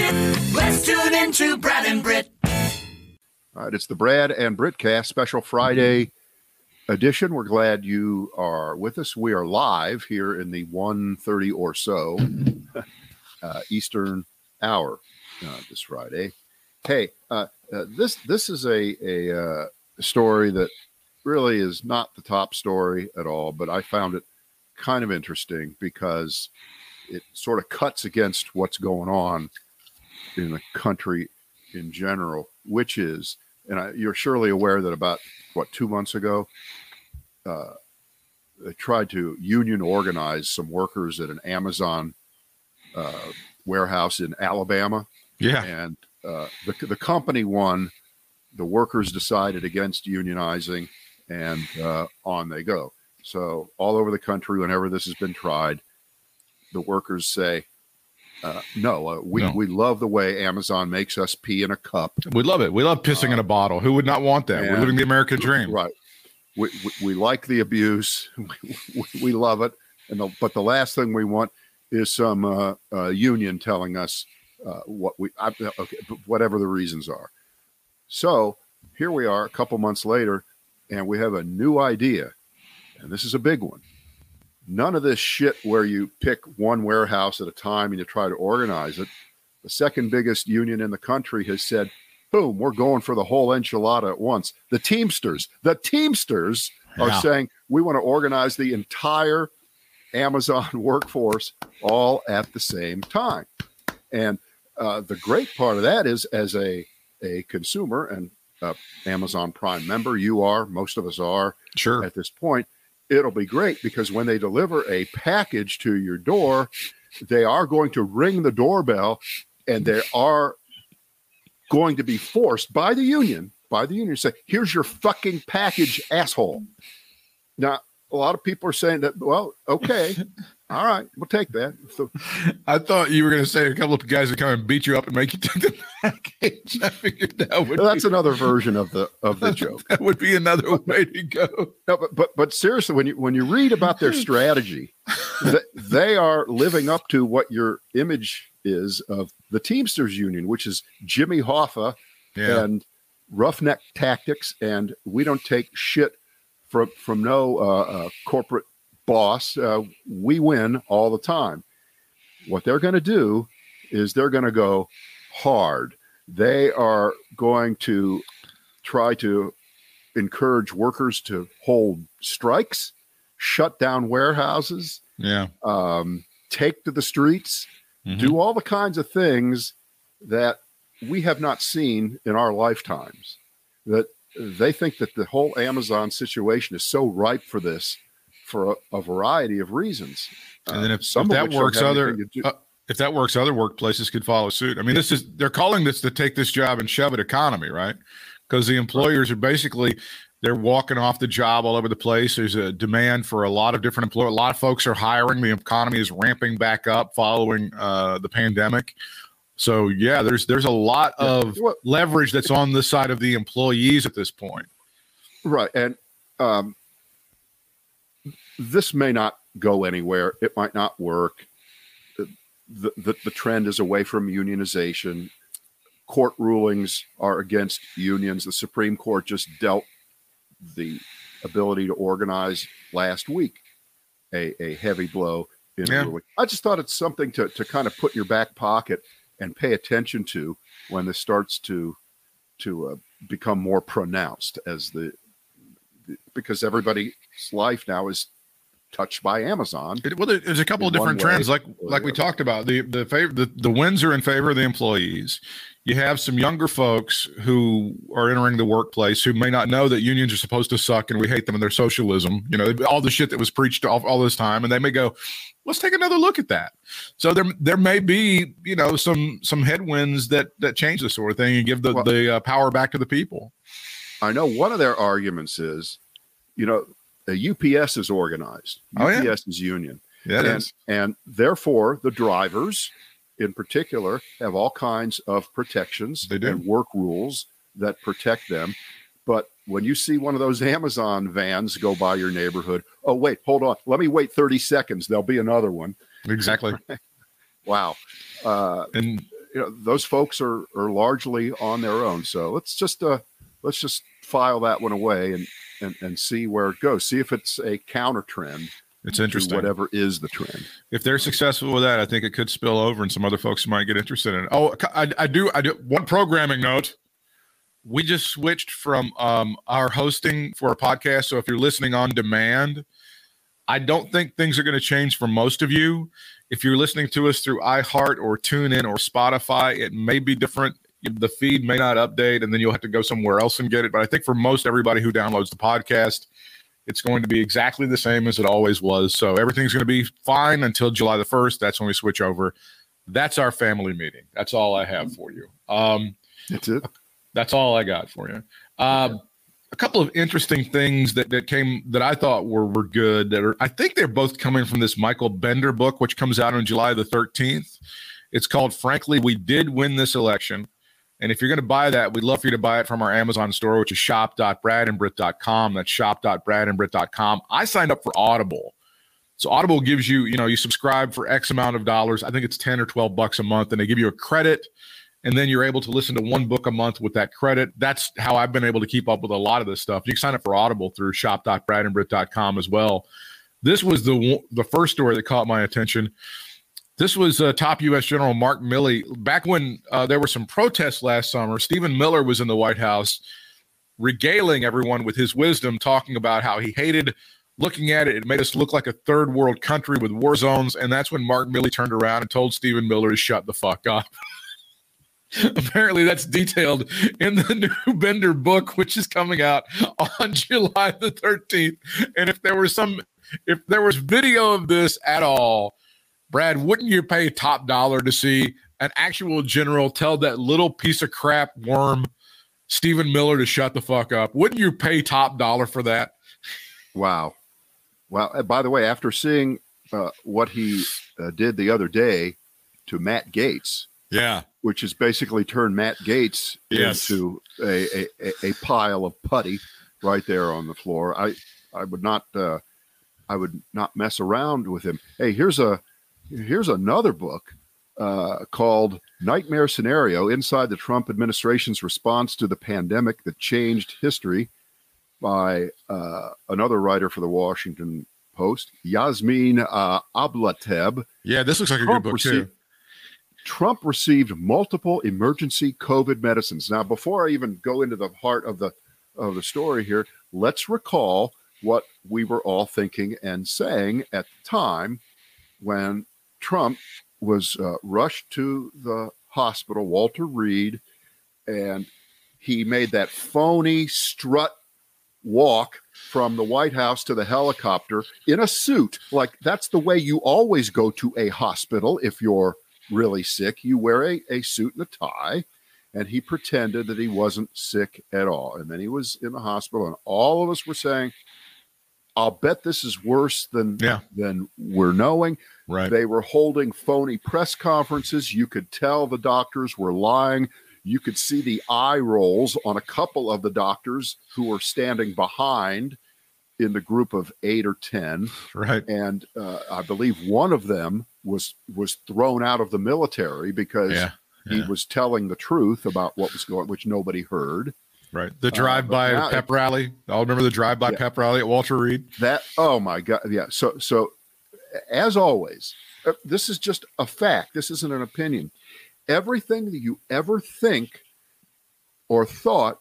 shit. Let's tune into Brad and Britt. All right, it's the Brad and Britcast special Friday edition. We're glad you are with us. We are live here in the 1:30 or so Eastern hour this Friday. Hey, this is a story that really is not the top story at all, but I found it kind of interesting because it sort of cuts against what's going on in the country in general, which is, you're surely aware that about, 2 months ago, they tried to union organize some workers at an Amazon warehouse in Alabama. Yeah. And the company won. The workers decided against unionizing, and on they go. So all over the country, whenever this has been tried, the workers say, we love the way Amazon makes us pee in a cup. We love it. We love pissing in a bottle. Who would not want that? We're living the American dream. Right. We like the abuse. We love it. But the last thing we want is some union telling us whatever the reasons are. So here we are a couple months later, and we have a new idea. And this is a big one. None of this shit where you pick one warehouse at a time and you try to organize it. The second biggest union in the country has said, boom, we're going for the whole enchilada at once. The Teamsters are saying, we want to organize the entire Amazon workforce all at the same time. And the great part of that is, as a consumer and Amazon Prime member, you are, most of us are, sure, at this point, it'll be great because when they deliver a package to your door, they are going to ring the doorbell and they are going to be forced by the union to say, here's your fucking package, asshole. Now, a lot of people are saying that, well, okay, all right, we'll take that. So, I thought you were going to say a couple of guys would come and beat you up and make you take the package. I figured that would that's another version of the joke. That would be another way to go. No, but seriously, when you read about their strategy, they are living up to what your image is of the Teamsters union, which is Jimmy Hoffa and roughneck tactics, and we don't take shit from no corporate boss. We win all the time. What they're going to do is they're going to go hard. They are going to try to encourage workers to hold strikes, shut down warehouses, take to the streets, do all the kinds of things that we have not seen in our lifetimes. That they think that the whole Amazon situation is so ripe for this for a variety of reasons. And then if that works, other workplaces could follow suit. I mean, they're calling this the take this job and shove it economy, right? Because the employers are basically, they're walking off the job all over the place. There's a demand for a lot of different employers. A lot of folks are hiring. The economy is ramping back up following the pandemic. So yeah, there's a lot of leverage that's on the side of the employees at this point, right? And this may not go anywhere. It might not work. The trend is away from unionization. Court rulings are against unions. The Supreme Court just dealt the ability to organize last week a heavy blow in ruling. I just thought it's something to kind of put in your back pocket and pay attention to when this starts to become more pronounced as because everybody's life now is touched by Amazon. Well, there's a couple of different trends, like we talked about. The winds are in favor of the employees. You have some younger folks who are entering the workplace who may not know that unions are supposed to suck and we hate them and their socialism, all the shit that was preached all this time. And they may go, let's take another look at that. So there may be, some headwinds that change this sort of thing and give the power back to the people. I know one of their arguments is, UPS is organized. UPS is union. Yeah, and therefore the drivers in particular have all kinds of protections and work rules that protect them. But when you see one of those Amazon vans go by your neighborhood, oh, wait, hold on. Let me wait 30 seconds. There'll be another one. Exactly. Wow. And you know, those folks are largely on their own. So let's just file that one away and see where it goes. See if it's a counter trend. It's interesting. Whatever is the trend. If they're successful with that, I think it could spill over and some other folks might get interested in it. Oh, I do. One programming note. We just switched from our hosting for a podcast. So if you're listening on demand, I don't think things are going to change for most of you. If you're listening to us through iHeart or TuneIn or Spotify, it may be different. The feed may not update, and then you'll have to go somewhere else and get it. But I think for most everybody who downloads the podcast, it's going to be exactly the same as it always was. So everything's going to be fine until July the 1st. That's when we switch over. That's our family meeting. That's all I have for you. That's it. That's all I got for you. A couple of interesting things that came that I thought were good. I think they're both coming from this Michael Bender book, which comes out on July the 13th. It's called Frankly, We Did Win This Election. And if you're going to buy that, we'd love for you to buy it from our Amazon store, which is Shop.BradandBritt.com. That's Shop.BradandBritt.com. I signed up for Audible. So Audible gives you, you subscribe for X amount of dollars. I think it's 10 or 12 bucks a month, and they give you a credit. And then you're able to listen to one book a month with that credit. That's how I've been able to keep up with a lot of this stuff. You can sign up for Audible through Shop.BradandBritt.com as well. This was the first story that caught my attention. This was top U.S. General Mark Milley. Back when there were some protests last summer, Stephen Miller was in the White House regaling everyone with his wisdom, talking about how he hated looking at it. It made us look like a third world country with war zones. And that's when Mark Milley turned around and told Stephen Miller to shut the fuck up. Apparently, that's detailed in the new Bender book, which is coming out on July the 13th. And if there was video of this at all, Brad, wouldn't you pay top dollar to see an actual general tell that little piece of crap worm, Stephen Miller, to shut the fuck up? Wouldn't you pay top dollar for that? Wow. Well, by the way, after seeing what he did the other day to Matt Gaetz, yeah, which is basically turned Matt Gaetz into a pile of putty right there on the floor. I would not mess around with him. Hey, here's another book called Nightmare Scenario: Inside the Trump Administration's Response to the Pandemic That Changed History by another writer for the Washington Post, Yasmin Ablateb. Yeah, this looks like Trump a good book too. Trump received multiple emergency COVID medicines. Now, before I even go into the heart of the story here, let's recall what we were all thinking and saying at the time when Trump was rushed to the hospital, Walter Reed, and he made that phony strut walk from the White House to the helicopter in a suit. Like, that's the way you always go to a hospital if you're really sick. You wear a suit and a tie, and he pretended that he wasn't sick at all. And then he was in the hospital, and all of us were saying, I'll bet this is worse than we're knowing. Right. They were holding phony press conferences. You could tell the doctors were lying. You could see the eye rolls on a couple of the doctors who were standing behind in the group of 8 or 10. Right. And I believe one of them was thrown out of the military because he was telling the truth about what was going on, which nobody heard. Right. The drive-by pep rally. I'll remember the drive-by pep rally at Walter Reed. That, oh my God. Yeah. So as always, this is just a fact. This isn't an opinion. Everything that you ever think or thought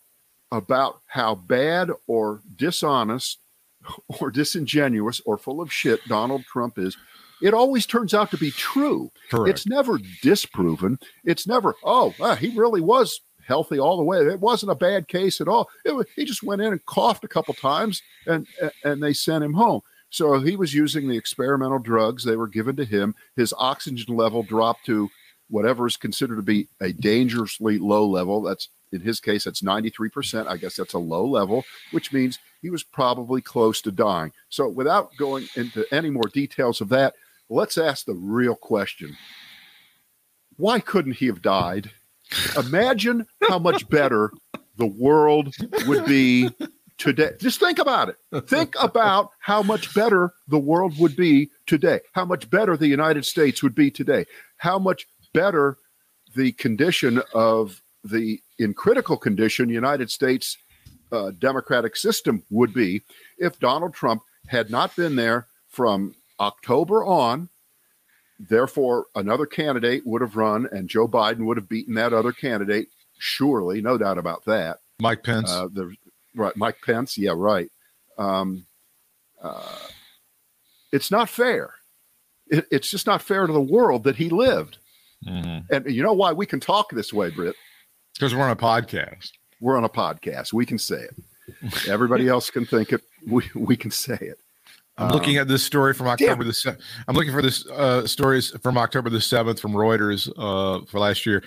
about how bad or dishonest or disingenuous or full of shit Donald Trump is, it always turns out to be true. Correct. It's never disproven. It's never, he really was healthy all the way. It wasn't a bad case at all. He just went in and coughed a couple times, and they sent him home. So he was using the experimental drugs they were given to him. His oxygen level dropped to whatever is considered to be a dangerously low level. That's, in his case, that's 93%. I guess that's a low level, which means he was probably close to dying. So without going into any more details of that, let's ask the real question. Why couldn't he have died? Imagine how much better the world would be today. Just think about it. Think about how much better the world would be today, how much better the United States would be today, how much better the condition of the, in critical condition, United States democratic system would be if Donald Trump had not been there from October on. Therefore, another candidate would have run, and Joe Biden would have beaten that other candidate, surely, no doubt about that. Mike Pence. Right, Mike Pence, yeah, right. It's not fair. It's just not fair to the world that he lived. Mm-hmm. And you know why we can talk this way, Britt? Because we're on a podcast. We're on a podcast. We can say it. Everybody else can think it. We can say it. I'm looking at this story from October the 7th. I'm looking for this stories from October the 7th from Reuters for last year.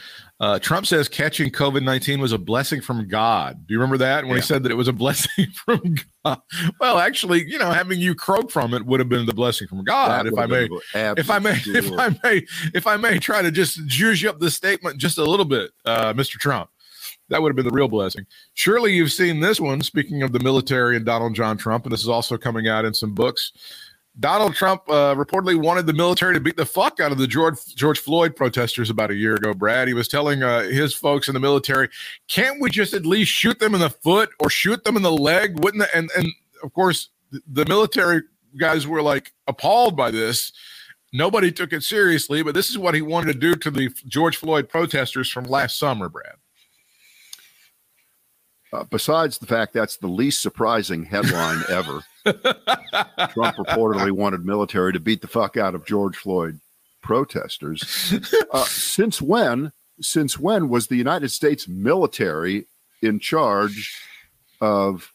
Trump says catching COVID-19 was a blessing from God. Do you remember that? When he said that it was a blessing from God. Well, actually, you know, having you croak from it would have been the blessing from God. If I may try to just juice you up this statement just a little bit, Mr. Trump. That would have been the real blessing. Surely you've seen this one. Speaking of the military and Donald John Trump, and this is also coming out in some books, Donald Trump reportedly wanted the military to beat the fuck out of the George Floyd protesters about a year ago, Brad. He was telling his folks in the military, can't we just at least shoot them in the foot or shoot them in the leg? Wouldn't the, and of course, the military guys were like appalled by this. Nobody took it seriously, but this is what he wanted to do to the George Floyd protesters from last summer, Brad. Besides the fact that's the least surprising headline ever, Trump reportedly wanted military to beat the fuck out of George Floyd protesters. Since when was the United States military in charge of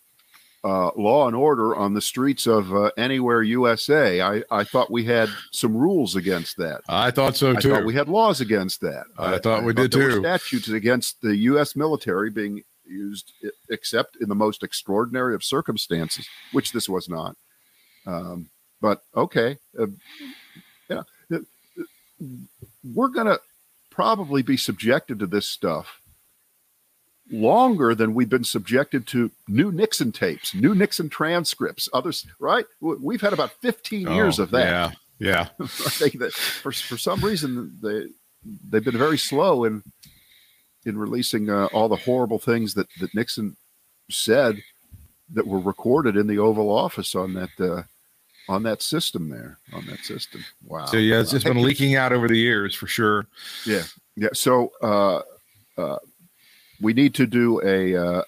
law and order on the streets of anywhere USA? I thought we had some rules against that. I thought so too. I thought we had laws against that. I thought we did too. There were statutes against the U.S. military being used except in the most extraordinary of circumstances, which this was not. But okay. Yeah. We're going to probably be subjected to this stuff longer than we've been subjected to new Nixon tapes, new Nixon transcripts, others, right? We've had about 15 years of that. Yeah. I think that for some reason, they've been very slow in releasing all the horrible things that Nixon said that were recorded in the Oval Office on that system. Wow. So yeah, it's just been leaking out over the years for sure. Yeah. Yeah. So we need to do an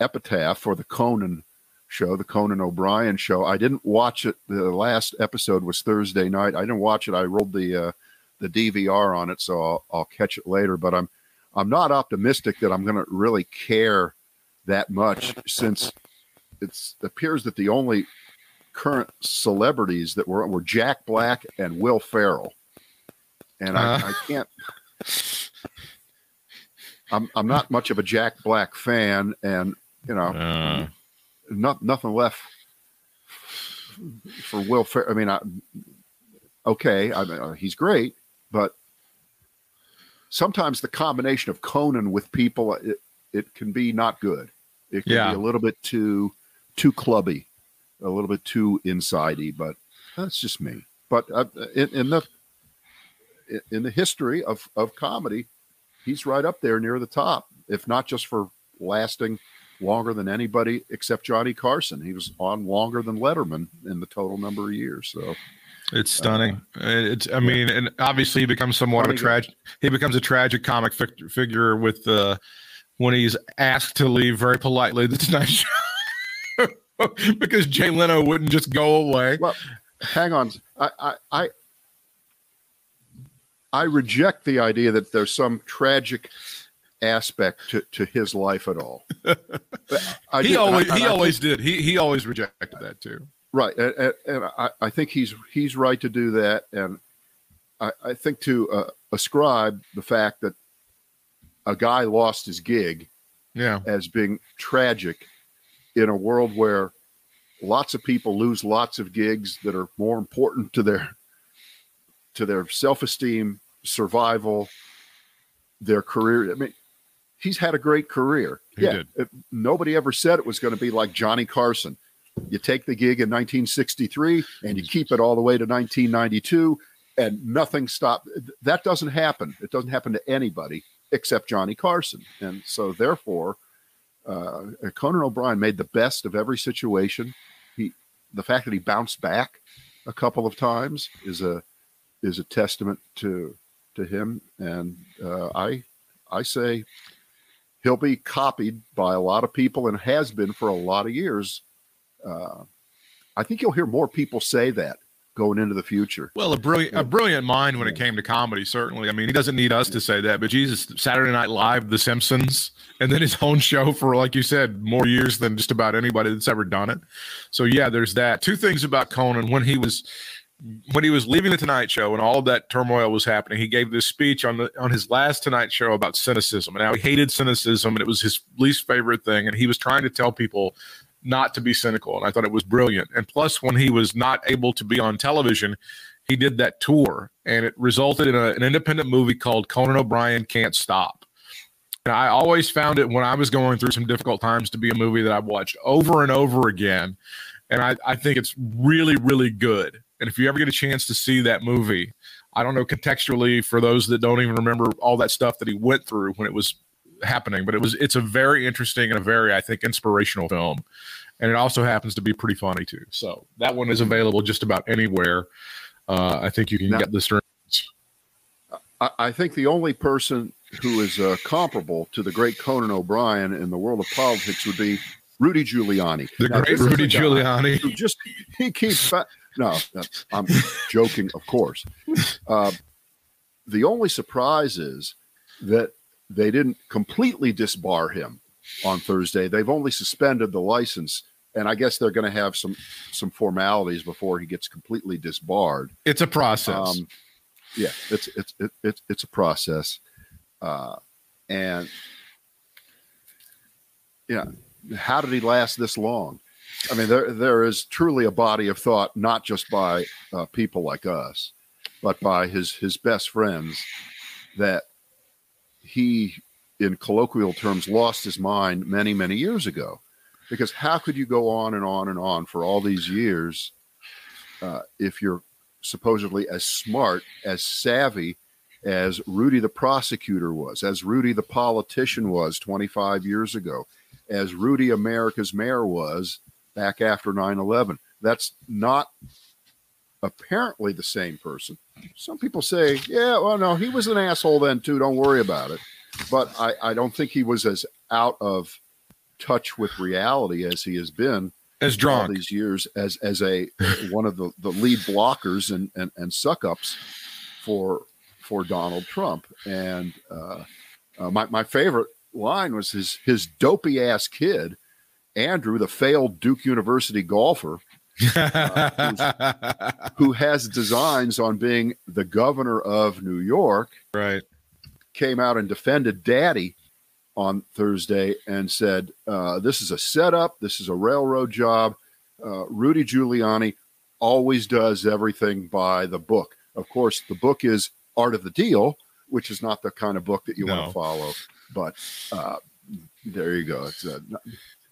epitaph for the Conan show, the Conan O'Brien show. I didn't watch it. The last episode was Thursday night. I didn't watch it. I rolled the DVR on it. So I'll catch it later, but I'm not optimistic that I'm going to really care that much, since it appears that the only current celebrities that were Jack Black and Will Ferrell. And I'm not much of a Jack Black fan, and you know, nothing left for Will Ferrell. I mean, he's great, but sometimes the combination of Conan with people, it can be not good. It can be a little bit too clubby, a little bit too insidey, but that's just me. But in the history of comedy, he's right up there near the top, if not just for lasting longer than anybody except Johnny Carson. He was on longer than Letterman in the total number of years, so... It's stunning. And obviously he becomes somewhat of a tragic. He becomes a tragic comic figure with when he's asked to leave very politely the Tonight Show because Jay Leno wouldn't just go away. Well, hang on. I reject the idea that there's some tragic aspect to his life at all. He always did. He always rejected that too. Right, and I think he's right to do that, and I think to ascribe the fact that a guy lost his gig as being tragic in a world where lots of people lose lots of gigs that are more important to their self-esteem, survival, their career. I mean, he's had a great career. He did. Nobody ever said it was going to be like Johnny Carson. You take the gig in 1963 and you keep it all the way to 1992 and nothing stopped. That doesn't happen. It doesn't happen to anybody except Johnny Carson. And so therefore, Conan O'Brien made the best of every situation. The fact that he bounced back a couple of times is a testament to him. And I say he'll be copied by a lot of people and has been for a lot of years. I think you'll hear more people say that going into the future. Well, a brilliant mind when it came to comedy, certainly. I mean, he doesn't need us to say that, but Jesus, Saturday Night Live, The Simpsons, and then his own show for, like you said, more years than just about anybody that's ever done it. So yeah, there's that. Two things about Conan. When he was leaving the Tonight Show and all that turmoil was happening, he gave this speech on his last Tonight Show about cynicism and how he hated cynicism and it was his least favorite thing. And he was trying to tell people not to be cynical. And I thought it was brilliant. And plus, when he was not able to be on television, he did that tour and it resulted in an independent movie called Conan O'Brien Can't Stop. And I always found it when I was going through some difficult times to be a movie that I watched over and over again. And I think it's really, really good. And if you ever get a chance to see that movie, I don't know contextually for those that don't even remember all that stuff that he went through when it was happening, but it's a very interesting and a very, I think, inspirational film. And it also happens to be pretty funny too. So that one is available just about anywhere. I think you can get this. I think the only person who is comparable to the great Conan O'Brien in the world of politics would be Rudy Giuliani. The great Rudy Giuliani. I'm joking, of course. The only surprise is that they didn't completely disbar him on Thursday. They've only suspended the license, and I guess they're going to have some formalities before he gets completely disbarred. It's a process. Yeah, it's a process. And yeah, how did he last this long? I mean, there is truly a body of thought, not just by people like us, but by his best friends, that he, in colloquial terms, lost his mind many, many years ago. Because how could you go on and on and on for all these years if you're supposedly as smart, as savvy as Rudy the prosecutor was, as Rudy the politician was 25 years ago, as Rudy America's mayor was back after 9/11. That's not apparently the same person. Some people say, yeah, well, no, he was an asshole then too. Don't worry about it. But I don't think he was as out of touch with reality as he has been as drunk all these years as one of the lead blockers and suck-ups for Donald Trump. And my favorite line was his dopey ass kid, Andrew, the failed Duke University golfer, who has designs on being the governor of New York, right, came out and defended Daddy on Thursday and said, this is a setup. This is a railroad job. Rudy Giuliani always does everything by the book. Of course, the book is Art of the Deal, which is not the kind of book that you want to follow. But there you go. It's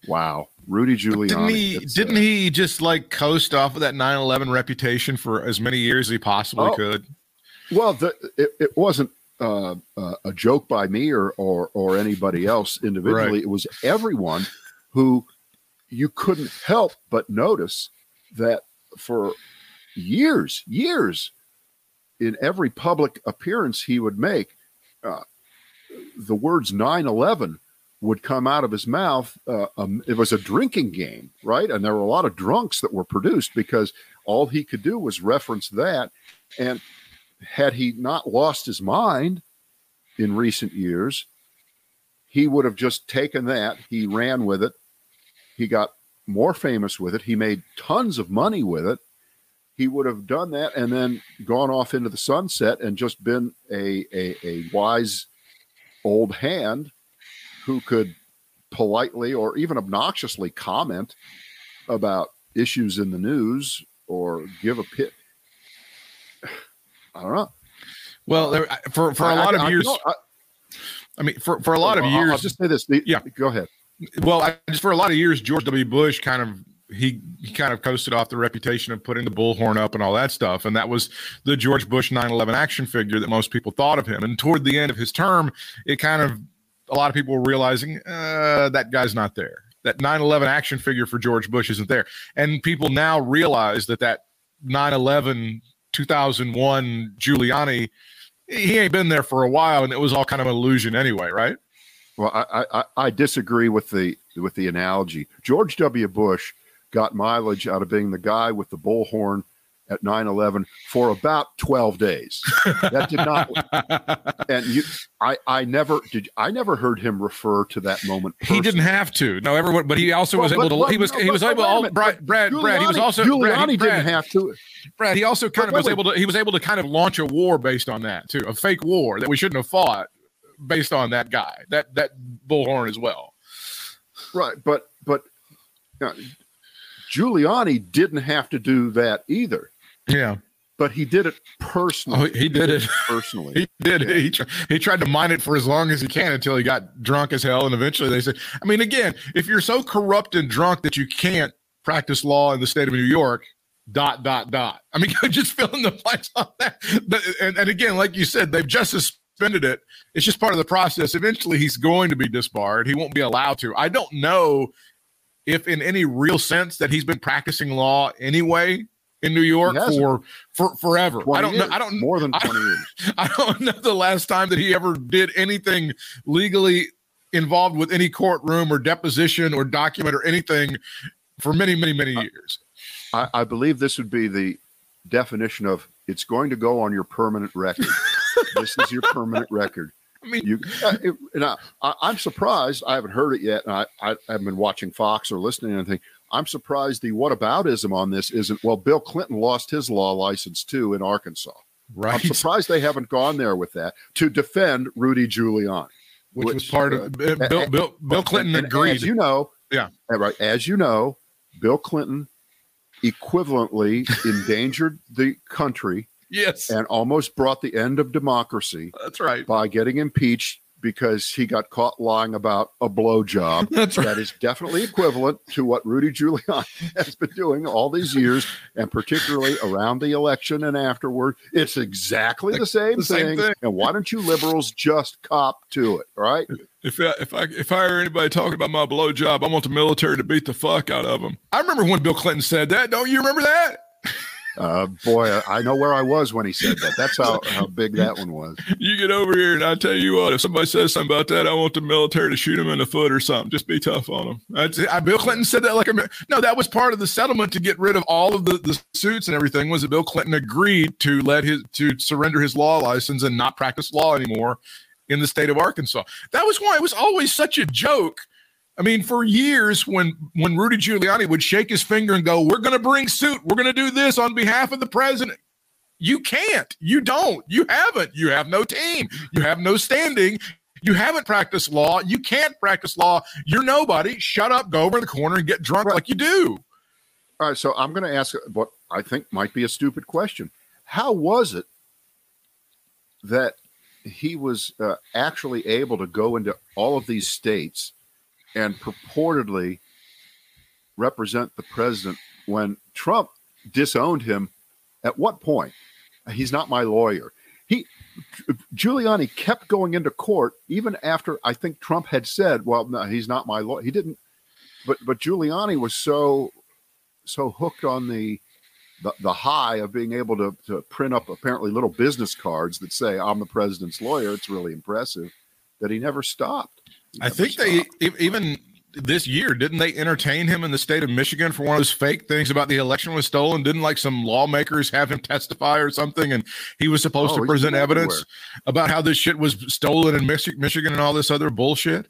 wow, Rudy Giuliani. Didn't he just like coast off of that 9/11 reputation for as many years as he possibly could? Well, it wasn't a joke by me or anybody else individually. Right. It was everyone who you couldn't help but notice that for years, in every public appearance he would make, the words 9/11 would come out of his mouth. It was a drinking game, right? And there were a lot of drunks that were produced because all he could do was reference that. And had he not lost his mind in recent years, he would have just taken that. He ran with it. He got more famous with it. He made tons of money with it. He would have done that and then gone off into the sunset and just been a wise old hand who could politely or even obnoxiously comment about issues in the news or give a pit. I don't know. Well, for a lot of years, I'll just say this. Go ahead. Well, for a lot of years, George W. Bush kind of he kind of coasted off the reputation of putting the bullhorn up and all that stuff. And that was the George Bush 9/11 action figure that most people thought of him. And toward the end of his term, it kind of, a lot of people were realizing that guy's not there. That 9/11 action figure for George Bush isn't there. And people now realize that that 9/11 2001 Giuliani, he ain't been there for a while, and it was all kind of an illusion anyway, right? Well, I disagree with the analogy. George W. Bush got mileage out of being the guy with the bullhorn at 9/11 for about 12 days. That did not. And I never heard him refer to that moment personally. He didn't have to. No, everyone. But he also was able to. Brad. He was also. Giuliani didn't have to. Brad. He also kind of was able to. He was able to kind of launch a war based on that too, a fake war that we shouldn't have fought. Based on that guy, that bullhorn as well, right? But Giuliani didn't have to do that either. Yeah, but he did it personally. Oh, he did it personally. He did. Yeah. He tried to mine it for as long as he can until he got drunk as hell, and eventually they said, I mean, again, if you're so corrupt and drunk that you can't practice law in the state of New York. ... I mean, just fill in the blanks on that. But, and again, like you said, they've just suspended it. It's just part of the process. Eventually, he's going to be disbarred. He won't be allowed to. I don't know if in any real sense that he's been practicing law anyway in New York for forever. I don't know. More than 20 years. I don't know the last time that he ever did anything legally involved with any courtroom or deposition or document or anything for many, many, many years. I believe this would be the definition of it's going to go on your permanent record. This is your permanent record. I mean, I'm surprised I haven't heard it yet. And I haven't been watching Fox or listening to anything. I'm surprised the whataboutism on this isn't, well, Bill Clinton lost his law license too in Arkansas. Right. I'm surprised they haven't gone there with that to defend Rudy Giuliani, which was part of Bill Clinton agreed. As you know, yeah, right. As you know, Bill Clinton equivalently endangered the country. Yes, and almost brought the end of democracy. That's right. By getting impeached because he got caught lying about a blowjob. That's right. That is definitely equivalent to what Rudy Giuliani has been doing all these years, and particularly around the election and afterward. It's exactly the same thing. And why don't you liberals just cop to it, right? If I hear anybody talking about my blowjob, I want the military to beat the fuck out of them. I remember when Bill Clinton said that. Don't you remember that? Boy, I know where I was when he said that. That's how big that one was. You get over here, and I tell you what, if somebody says something about that, I want the military to shoot him in the foot or something. Just be tough on him. Bill Clinton said that no, that was part of the settlement to get rid of all of the suits and everything, was that Bill Clinton agreed to surrender his law license and not practice law anymore in the state of Arkansas. That was why it was always such a joke. I mean, for years, when Rudy Giuliani would shake his finger and go, we're going to bring suit. We're going to do this on behalf of the president. You can't. You don't. You haven't. You have no team. You have no standing. You haven't practiced law. You can't practice law. You're nobody. Shut up. Go over in the corner and get drunk like you do. All right. So I'm going to ask what I think might be a stupid question. How was it that he was actually able to go into all of these states and purportedly represent the president when Trump disowned him? At what point? He's not my lawyer. Giuliani kept going into court even after I think Trump had said, well, no, he's not my lawyer. He didn't. But Giuliani was so hooked on the high of being able to print up apparently little business cards that say, I'm the president's lawyer. It's really impressive that he never stopped. I think they even this year, didn't they entertain him in the state of Michigan for one of those fake things about the election was stolen? Didn't like some lawmakers have him testify or something? And he was supposed to present evidence about how this shit was stolen in Michigan and all this other bullshit.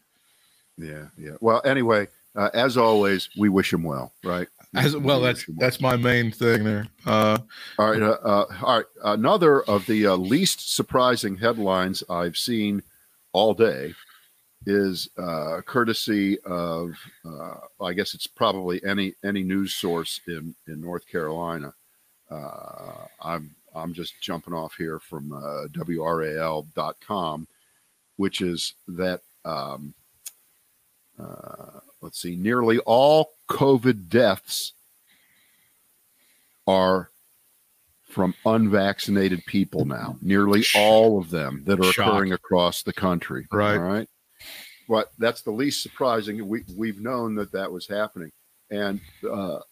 Yeah. Yeah. Well, anyway, as always, we wish him well, right? That's my main thing there. All right. All right. Another of the least surprising headlines I've seen all day is courtesy of, I guess it's probably any news source in North Carolina. I'm just jumping off here from WRAL.com, which is that, nearly all COVID deaths are from unvaccinated people now, nearly all of them that are occurring across the country. Right. All right. But that's the least surprising. We've known that that was happening. And the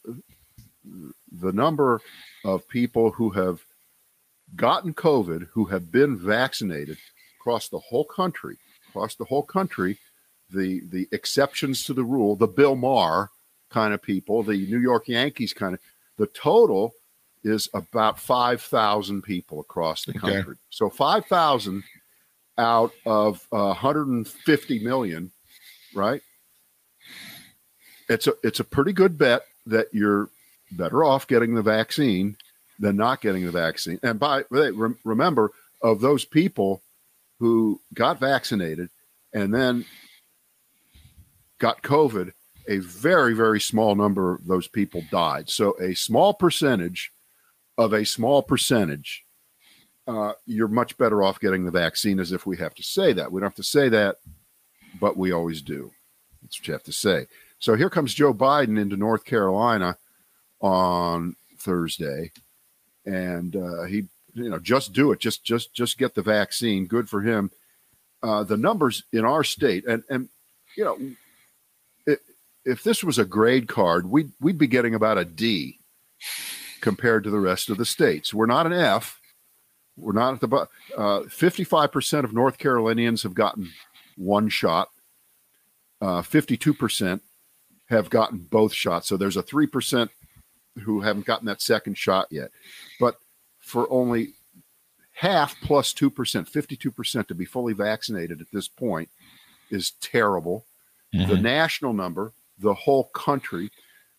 number of people who have gotten COVID, who have been vaccinated across the whole country, the exceptions to the rule, the Bill Maher kind of people, the New York Yankees kind of, the total is about 5,000 people across the country. Okay. So 5,000 out of 150 million, right? It's a pretty good bet that you're better off getting the vaccine than not getting the vaccine. And remember, of those people who got vaccinated and then got COVID, a very, very small number of those people died. So a small percentage of a small percentage, you're much better off getting the vaccine, as if we have to say that. We don't have to say that, but we always do. That's what you have to say. So here comes Joe Biden into North Carolina on Thursday, and he, just do it. Just get the vaccine. Good for him. The numbers in our state, and if this was a grade card, we'd be getting about a D compared to the rest of the states. We're not an F. We're not at the 55% of North Carolinians have gotten one shot. 52% have gotten both shots. So there's a 3% who haven't gotten that second shot yet. But for only half plus 2%, 52% to be fully vaccinated at this point is terrible. Mm-hmm. The national number, the whole country,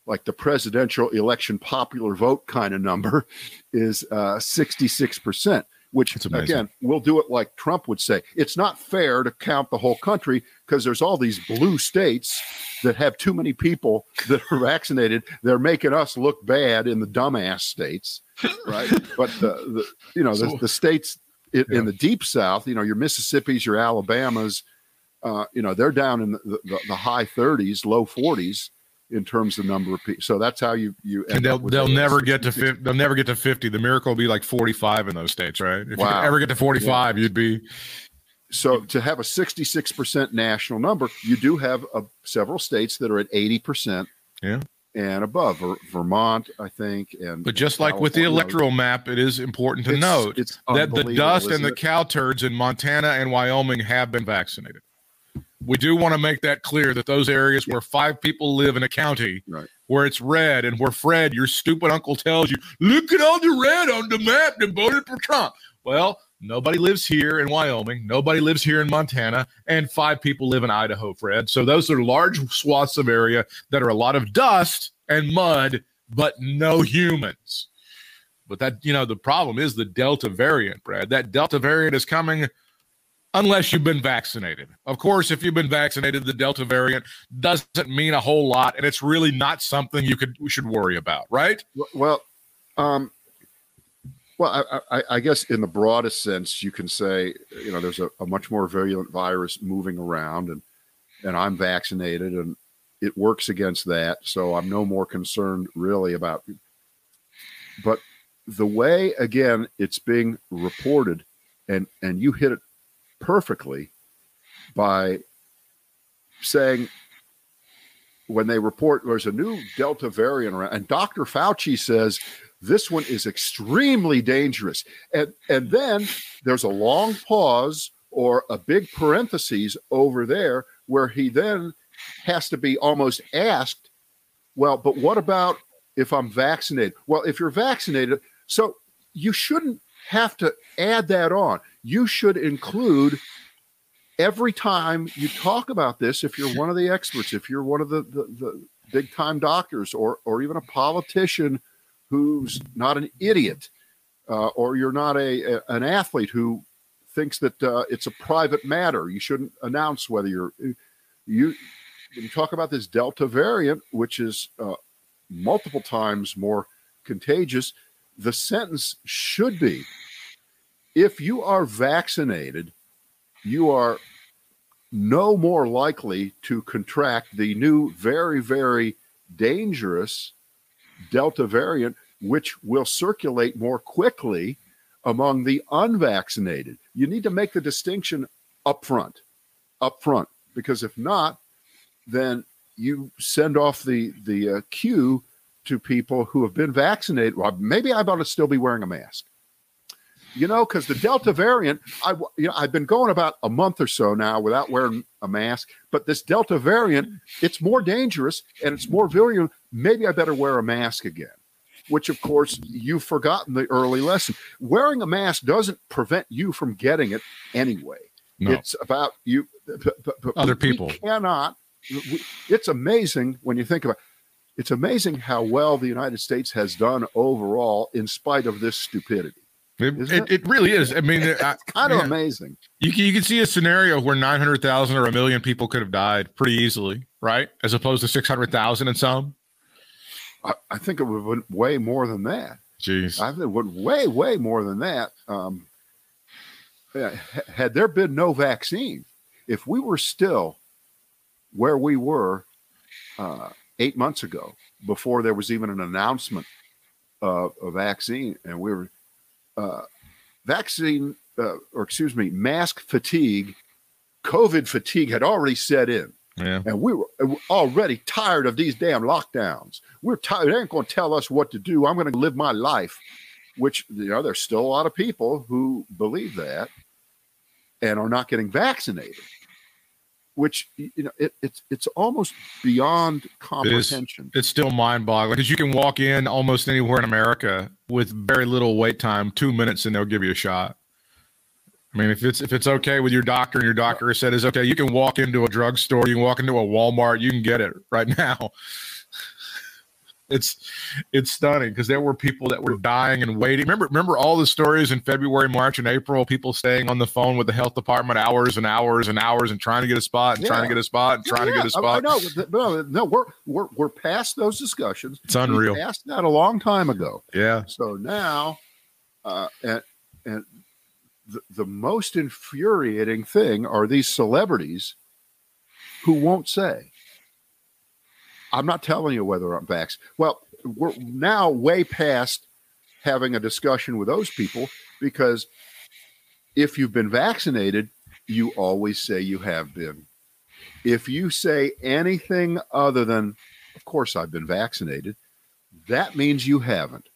like the presidential election popular vote kind of number, is 66%, which, again, we'll do it like Trump would say. It's not fair to count the whole country because there's all these blue states that have too many people that are vaccinated. They're making us look bad in the dumbass states, right? But, the states in the deep South, your Mississippis, your Alabamas, they're down in the high 30s, low 40s. In terms of number of people, so that's how you. And they'll never get to 50. They'll never get to 50. The miracle will be like 45 in those states, right? If you ever get to 45, you'd be. So to have a 66% national number, you do have several states that are at 80%. Yeah. And above, Vermont, I think, but just like California, with the electoral map, it is important to note that the dust and the cow turds in Montana and Wyoming have been vaccinated. We do want to make that clear that those areas where five people live in a county, right, where it's red, and where Fred, your stupid uncle, tells you, look at all the red on the map that voted for Trump. Well, nobody lives here in Wyoming. Nobody lives here in Montana. And five people live in Idaho, Fred. So those are large swaths of area that are a lot of dust and mud, but no humans. But that, the problem is the Delta variant, Brad. That Delta variant is coming unless you've been vaccinated. Of course, if you've been vaccinated, the Delta variant doesn't mean a whole lot, and it's really not something we should worry about, right? Well, I guess in the broadest sense, you can say, there's a much more virulent virus moving around, and I'm vaccinated, and it works against that, so I'm no more concerned really about. But the way, again, it's being reported, and you hit it perfectly by saying, when they report there's a new Delta variant around, and Dr. Fauci says this one is extremely dangerous, and then there's a long pause or a big parentheses over there where he then has to be almost asked, well, but what about if I'm vaccinated? Well, if you're vaccinated, so you shouldn't have to add that on. You should include every time you talk about this, if you're one of the experts, if you're one of the big time doctors, or even a politician who's not an idiot, or you're not an athlete who thinks that it's a private matter. You shouldn't announce whether you talk about this Delta variant, which is multiple times more contagious. The sentence should be, if you are vaccinated, you are no more likely to contract the new, very, very dangerous Delta variant, which will circulate more quickly among the unvaccinated. You need to make the distinction up front, because if not, then you send off the queue to people who have been vaccinated. Well, maybe I ought to still be wearing a mask, because the Delta variant, I've been going about a month or so now without wearing a mask, but this Delta variant, it's more dangerous and it's more virulent. Maybe I better wear a mask again, which, of course, you've forgotten the early lesson. Wearing a mask doesn't prevent you from getting it anyway. No. It's about you. Other people cannot. It's amazing when you think about it. It's amazing how well the United States has done overall in spite of this stupidity. It really is. I mean, it's kind of amazing. You can see a scenario where 900,000 or a million people could have died pretty easily, right? As opposed to 600,000 and some. I think it would way more than that. Jeez. I think it would way more than that. Had there been no vaccine, if we were still where we were 8 months ago, before there was even an announcement of a vaccine, and we were mask fatigue, COVID fatigue had already set in. Yeah. And we were already tired of these damn lockdowns. We're tired. They ain't going to tell us what to do. I'm going to live my life, which, there's still a lot of people who believe that and are not getting vaccinated, which, it's almost beyond comprehension. It's still mind-boggling, because you can walk in almost anywhere in America with very little wait time, 2 minutes, and they'll give you a shot. I mean, if it's okay with your doctor and your doctor has said it's okay, you can walk into a drugstore, you can walk into a Walmart, you can get it right now. It's stunning, because there were people that were dying and waiting. Remember all the stories in February, March, and April, people staying on the phone with the health department hours and hours and hours and trying to get a spot and trying to get a spot and trying to get a spot. No, we're past those discussions. It's unreal. We passed that a long time ago. Yeah. So now, and the most infuriating thing are these celebrities who won't say, I'm not telling you whether I'm vaccinated. Well, we're now way past having a discussion with those people, because if you've been vaccinated, you always say you have been. If you say anything other than, of course, I've been vaccinated, that means you haven't.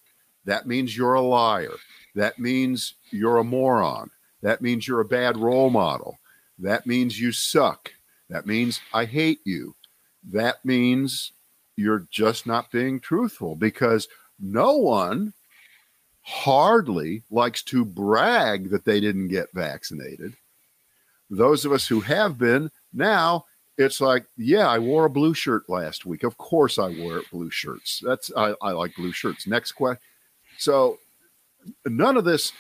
That means you're a liar. That means you're a moron. That means you're a bad role model. That means you suck. That means I hate you. That means you're just not being truthful, because no one hardly likes to brag that they didn't get vaccinated. Those of us who have been, now it's like, yeah, I wore a blue shirt last week. Of course I wear blue shirts. I like blue shirts. Next question. So, none of this,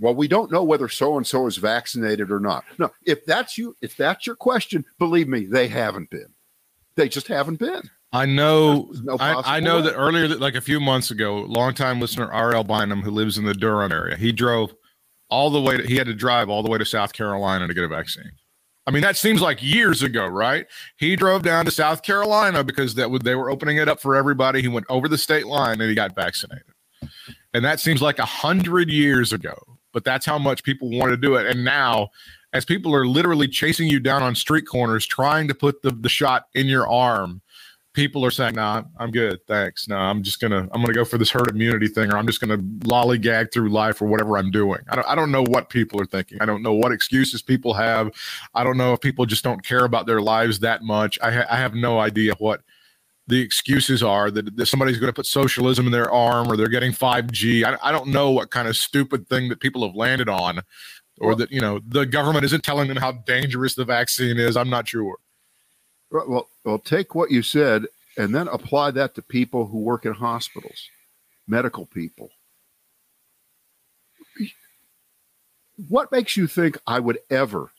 well, we don't know whether so-and-so is vaccinated or not. No, if that's your question, believe me, they haven't been. They just haven't been. I know. No I know that earlier, like a few months ago, longtime listener R.L. Bynum, who lives in the Durham area, he had to drive all the way to South Carolina to get a vaccine. I mean, that seems like years ago, right? He drove down to South Carolina because they were opening it up for everybody. He went over the state line and he got vaccinated. And that seems like 100 years ago, but that's how much people want to do it. And now, as people are literally chasing you down on street corners, trying to put the shot in your arm, people are saying, "Nah, I'm good, thanks. No, I'm gonna go for this herd immunity thing, or I'm just gonna lollygag through life, or whatever I'm doing." I don't know what people are thinking. I don't know what excuses people have. I don't know if people just don't care about their lives that much. I have no idea what the excuses are, that somebody's going to put socialism in their arm, or they're getting 5G. I don't know what kind of stupid thing that people have landed on, or that, the government isn't telling them how dangerous the vaccine is. I'm not sure. Well, take what you said and then apply that to people who work in hospitals, medical people. What makes you think I would ever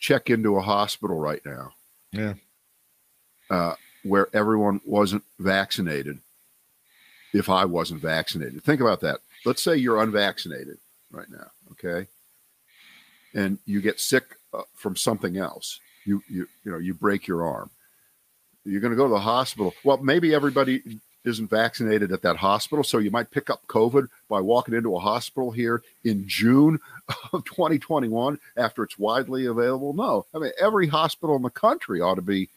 check into a hospital right now? Yeah. Where everyone wasn't vaccinated, if I wasn't vaccinated. Think about that. Let's say you're unvaccinated right now, okay? And you get sick from something else. You break your arm. You're going to go to the hospital. Well, maybe everybody isn't vaccinated at that hospital, so you might pick up COVID by walking into a hospital here in June of 2021 after it's widely available. No, I mean, every hospital in the country ought to be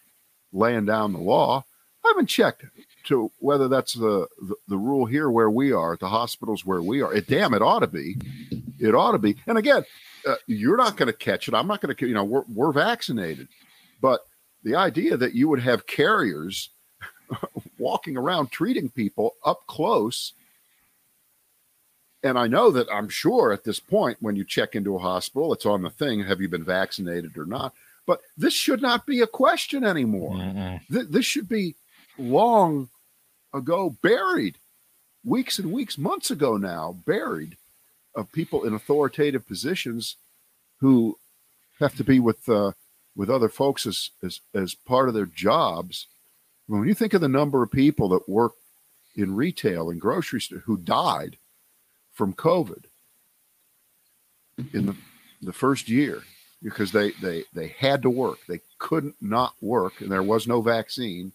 laying down the law. I haven't checked to whether that's the rule here where we are, at the hospitals where we are. It ought to be. It ought to be. And again, you're not going to catch it. I'm not going to, we're vaccinated. But the idea that you would have carriers walking around treating people up close. And I know that I'm sure at this point, when you check into a hospital, it's on the thing, have you been vaccinated or not? But this should not be a question anymore. This should be long ago buried, weeks and weeks, months ago now, buried, of people in authoritative positions who have to be with other folks as part of their jobs. When you think of the number of people that work in retail and grocery store who died from COVID in the first year because they had to work, they couldn't not work, and there was no vaccine,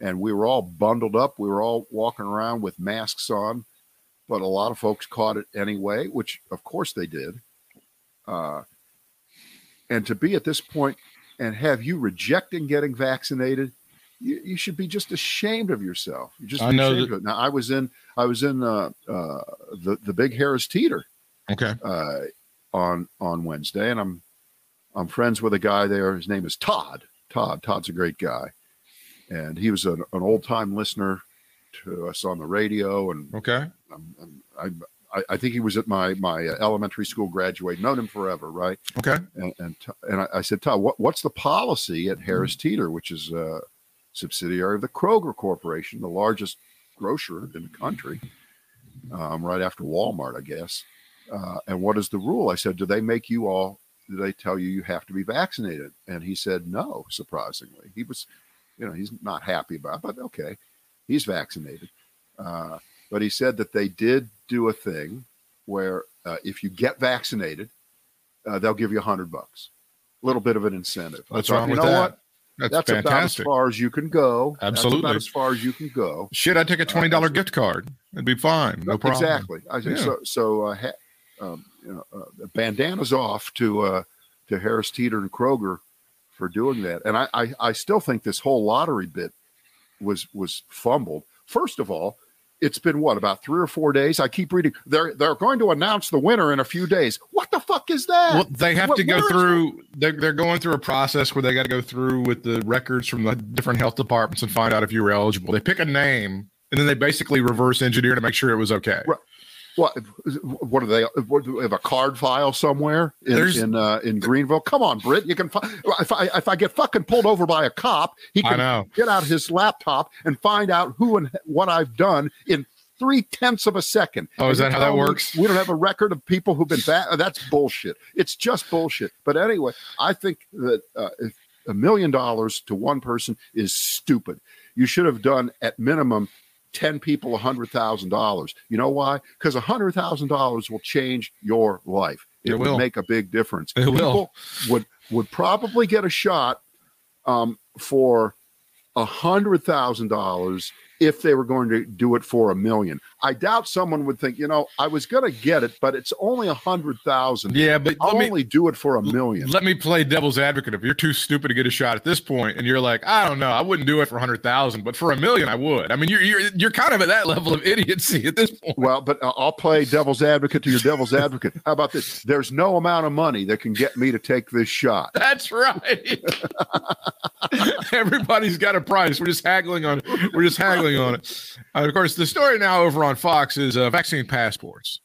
and we were all bundled up, we were all walking around with masks on, but a lot of folks caught it anyway, which of course they did. And to be at this point and have you rejecting getting vaccinated, you should be just ashamed of yourself. You just ashamed of it. Now I was in the big Harris Teeter, okay, on Wednesday, and I'm friends with a guy there. His name is Todd. Todd's a great guy, and he was an old time listener to us on the radio, and okay, I think he was at my elementary school graduate. Known him forever, right? Okay. And I said, Todd, what's the policy at Harris Teeter, which is a subsidiary of the Kroger Corporation, the largest grocer in the country, right after Walmart, I guess. And what is the rule? I said, do they tell you you have to be vaccinated? And he said, no, surprisingly. He was, he's not happy about it, but okay, he's vaccinated. But he said that they did do a thing where if you get vaccinated, they'll give you $100. A little bit of an incentive. What's wrong with that? That's about as far as you can go. Absolutely. That's about as far as you can go. Shit, I'd take a $20 gift card. It'd be fine. No problem. Exactly. I think so. So, bandanas off to Harris Teeter and Kroger for doing that. And I still think this whole lottery bit was fumbled. First of all, it's been, about 3 or 4 days? I keep reading. They're going to announce the winner in a few days. What the fuck is that? Well, they have to go through. They're going through a process where they got to go through with the records from the different health departments and find out if you were eligible. They pick a name, and then they basically reverse engineer to make sure it was okay. Right. Well, what are they? Do they have a card file somewhere in Greenville? Come on, Britt. You can. If I get fucking pulled over by a cop, he can get out his laptop and find out who and what I've done in 0.3 seconds. Oh, is that how that works? We don't have a record of people who've been back. That's bullshit. It's just bullshit. But anyway, I think that if $1 million to one person is stupid, you should have done at minimum 10 people, $100,000. You know why? Because $100,000 will change your life. It will make a big difference. It people will. Would probably get a shot for $100,000 if they were going to do it for $1 million. I doubt someone would think, I was going to get it, but it's only $100,000. Yeah, but I'll only do it for $1 million. Let me play devil's advocate. If you're too stupid to get a shot at this point, and you're like, I don't know, I wouldn't do it for $100,000, but for $1 million, I would. I mean, you're kind of at that level of idiocy at this point. Well, but I'll play devil's advocate to your devil's advocate. How about this? There's no amount of money that can get me to take this shot. That's right. Everybody's got a price. We're just haggling on it. Of course, the story now over on Fox is vaccine passports.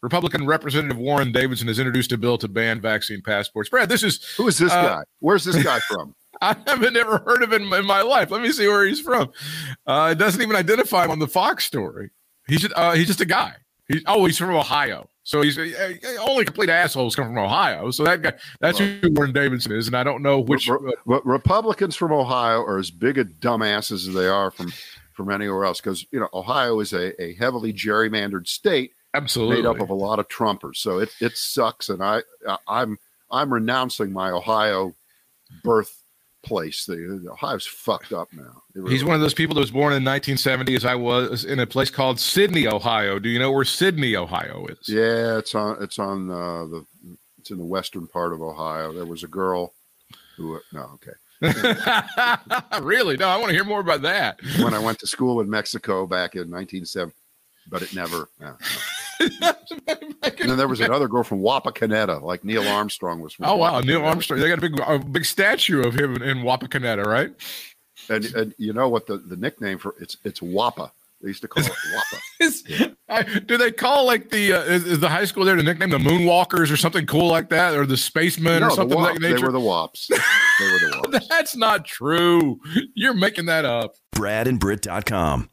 Republican Representative Warren Davidson has introduced a bill to ban vaccine passports. Brad, who is this guy? Where's this guy from? I haven't ever heard of him in my life. Let me see where he's from. It doesn't even identify him on the Fox story. He's just a guy. He's from Ohio. So he's only complete assholes come from Ohio. So that guy, that's who Warren Davidson is. And I don't know which. Republicans from Ohio are as big a dumbasses as they are from anywhere else. Because, Ohio is a heavily gerrymandered state. Absolutely. Made up of a lot of Trumpers. So it sucks. And I'm renouncing my Ohio birth place. Ohio's fucked up now. He's one of those people that was born in 1970, as I was, in a place called Sydney, Ohio. Do you know where Sydney, Ohio is? Yeah, it's in the western part of Ohio. There was a girl who Really? No, I want to hear more about that. When I went to school in Mexico back in 1970, but it never. And then there was another girl from Wapakoneta, like Neil Armstrong was from. Oh, wow. Neil Armstrong. They got a big statue of him in Wapakoneta, right? And you know what the nickname for it's Wapa. They used to call it Wapa. Yeah. Do they call like is the high school there to nickname the Moonwalkers or something cool like that, or the Spacemen or something like that? They were the Wops. They were the Wops. That's not true. You're making that up. BradandBritt.com.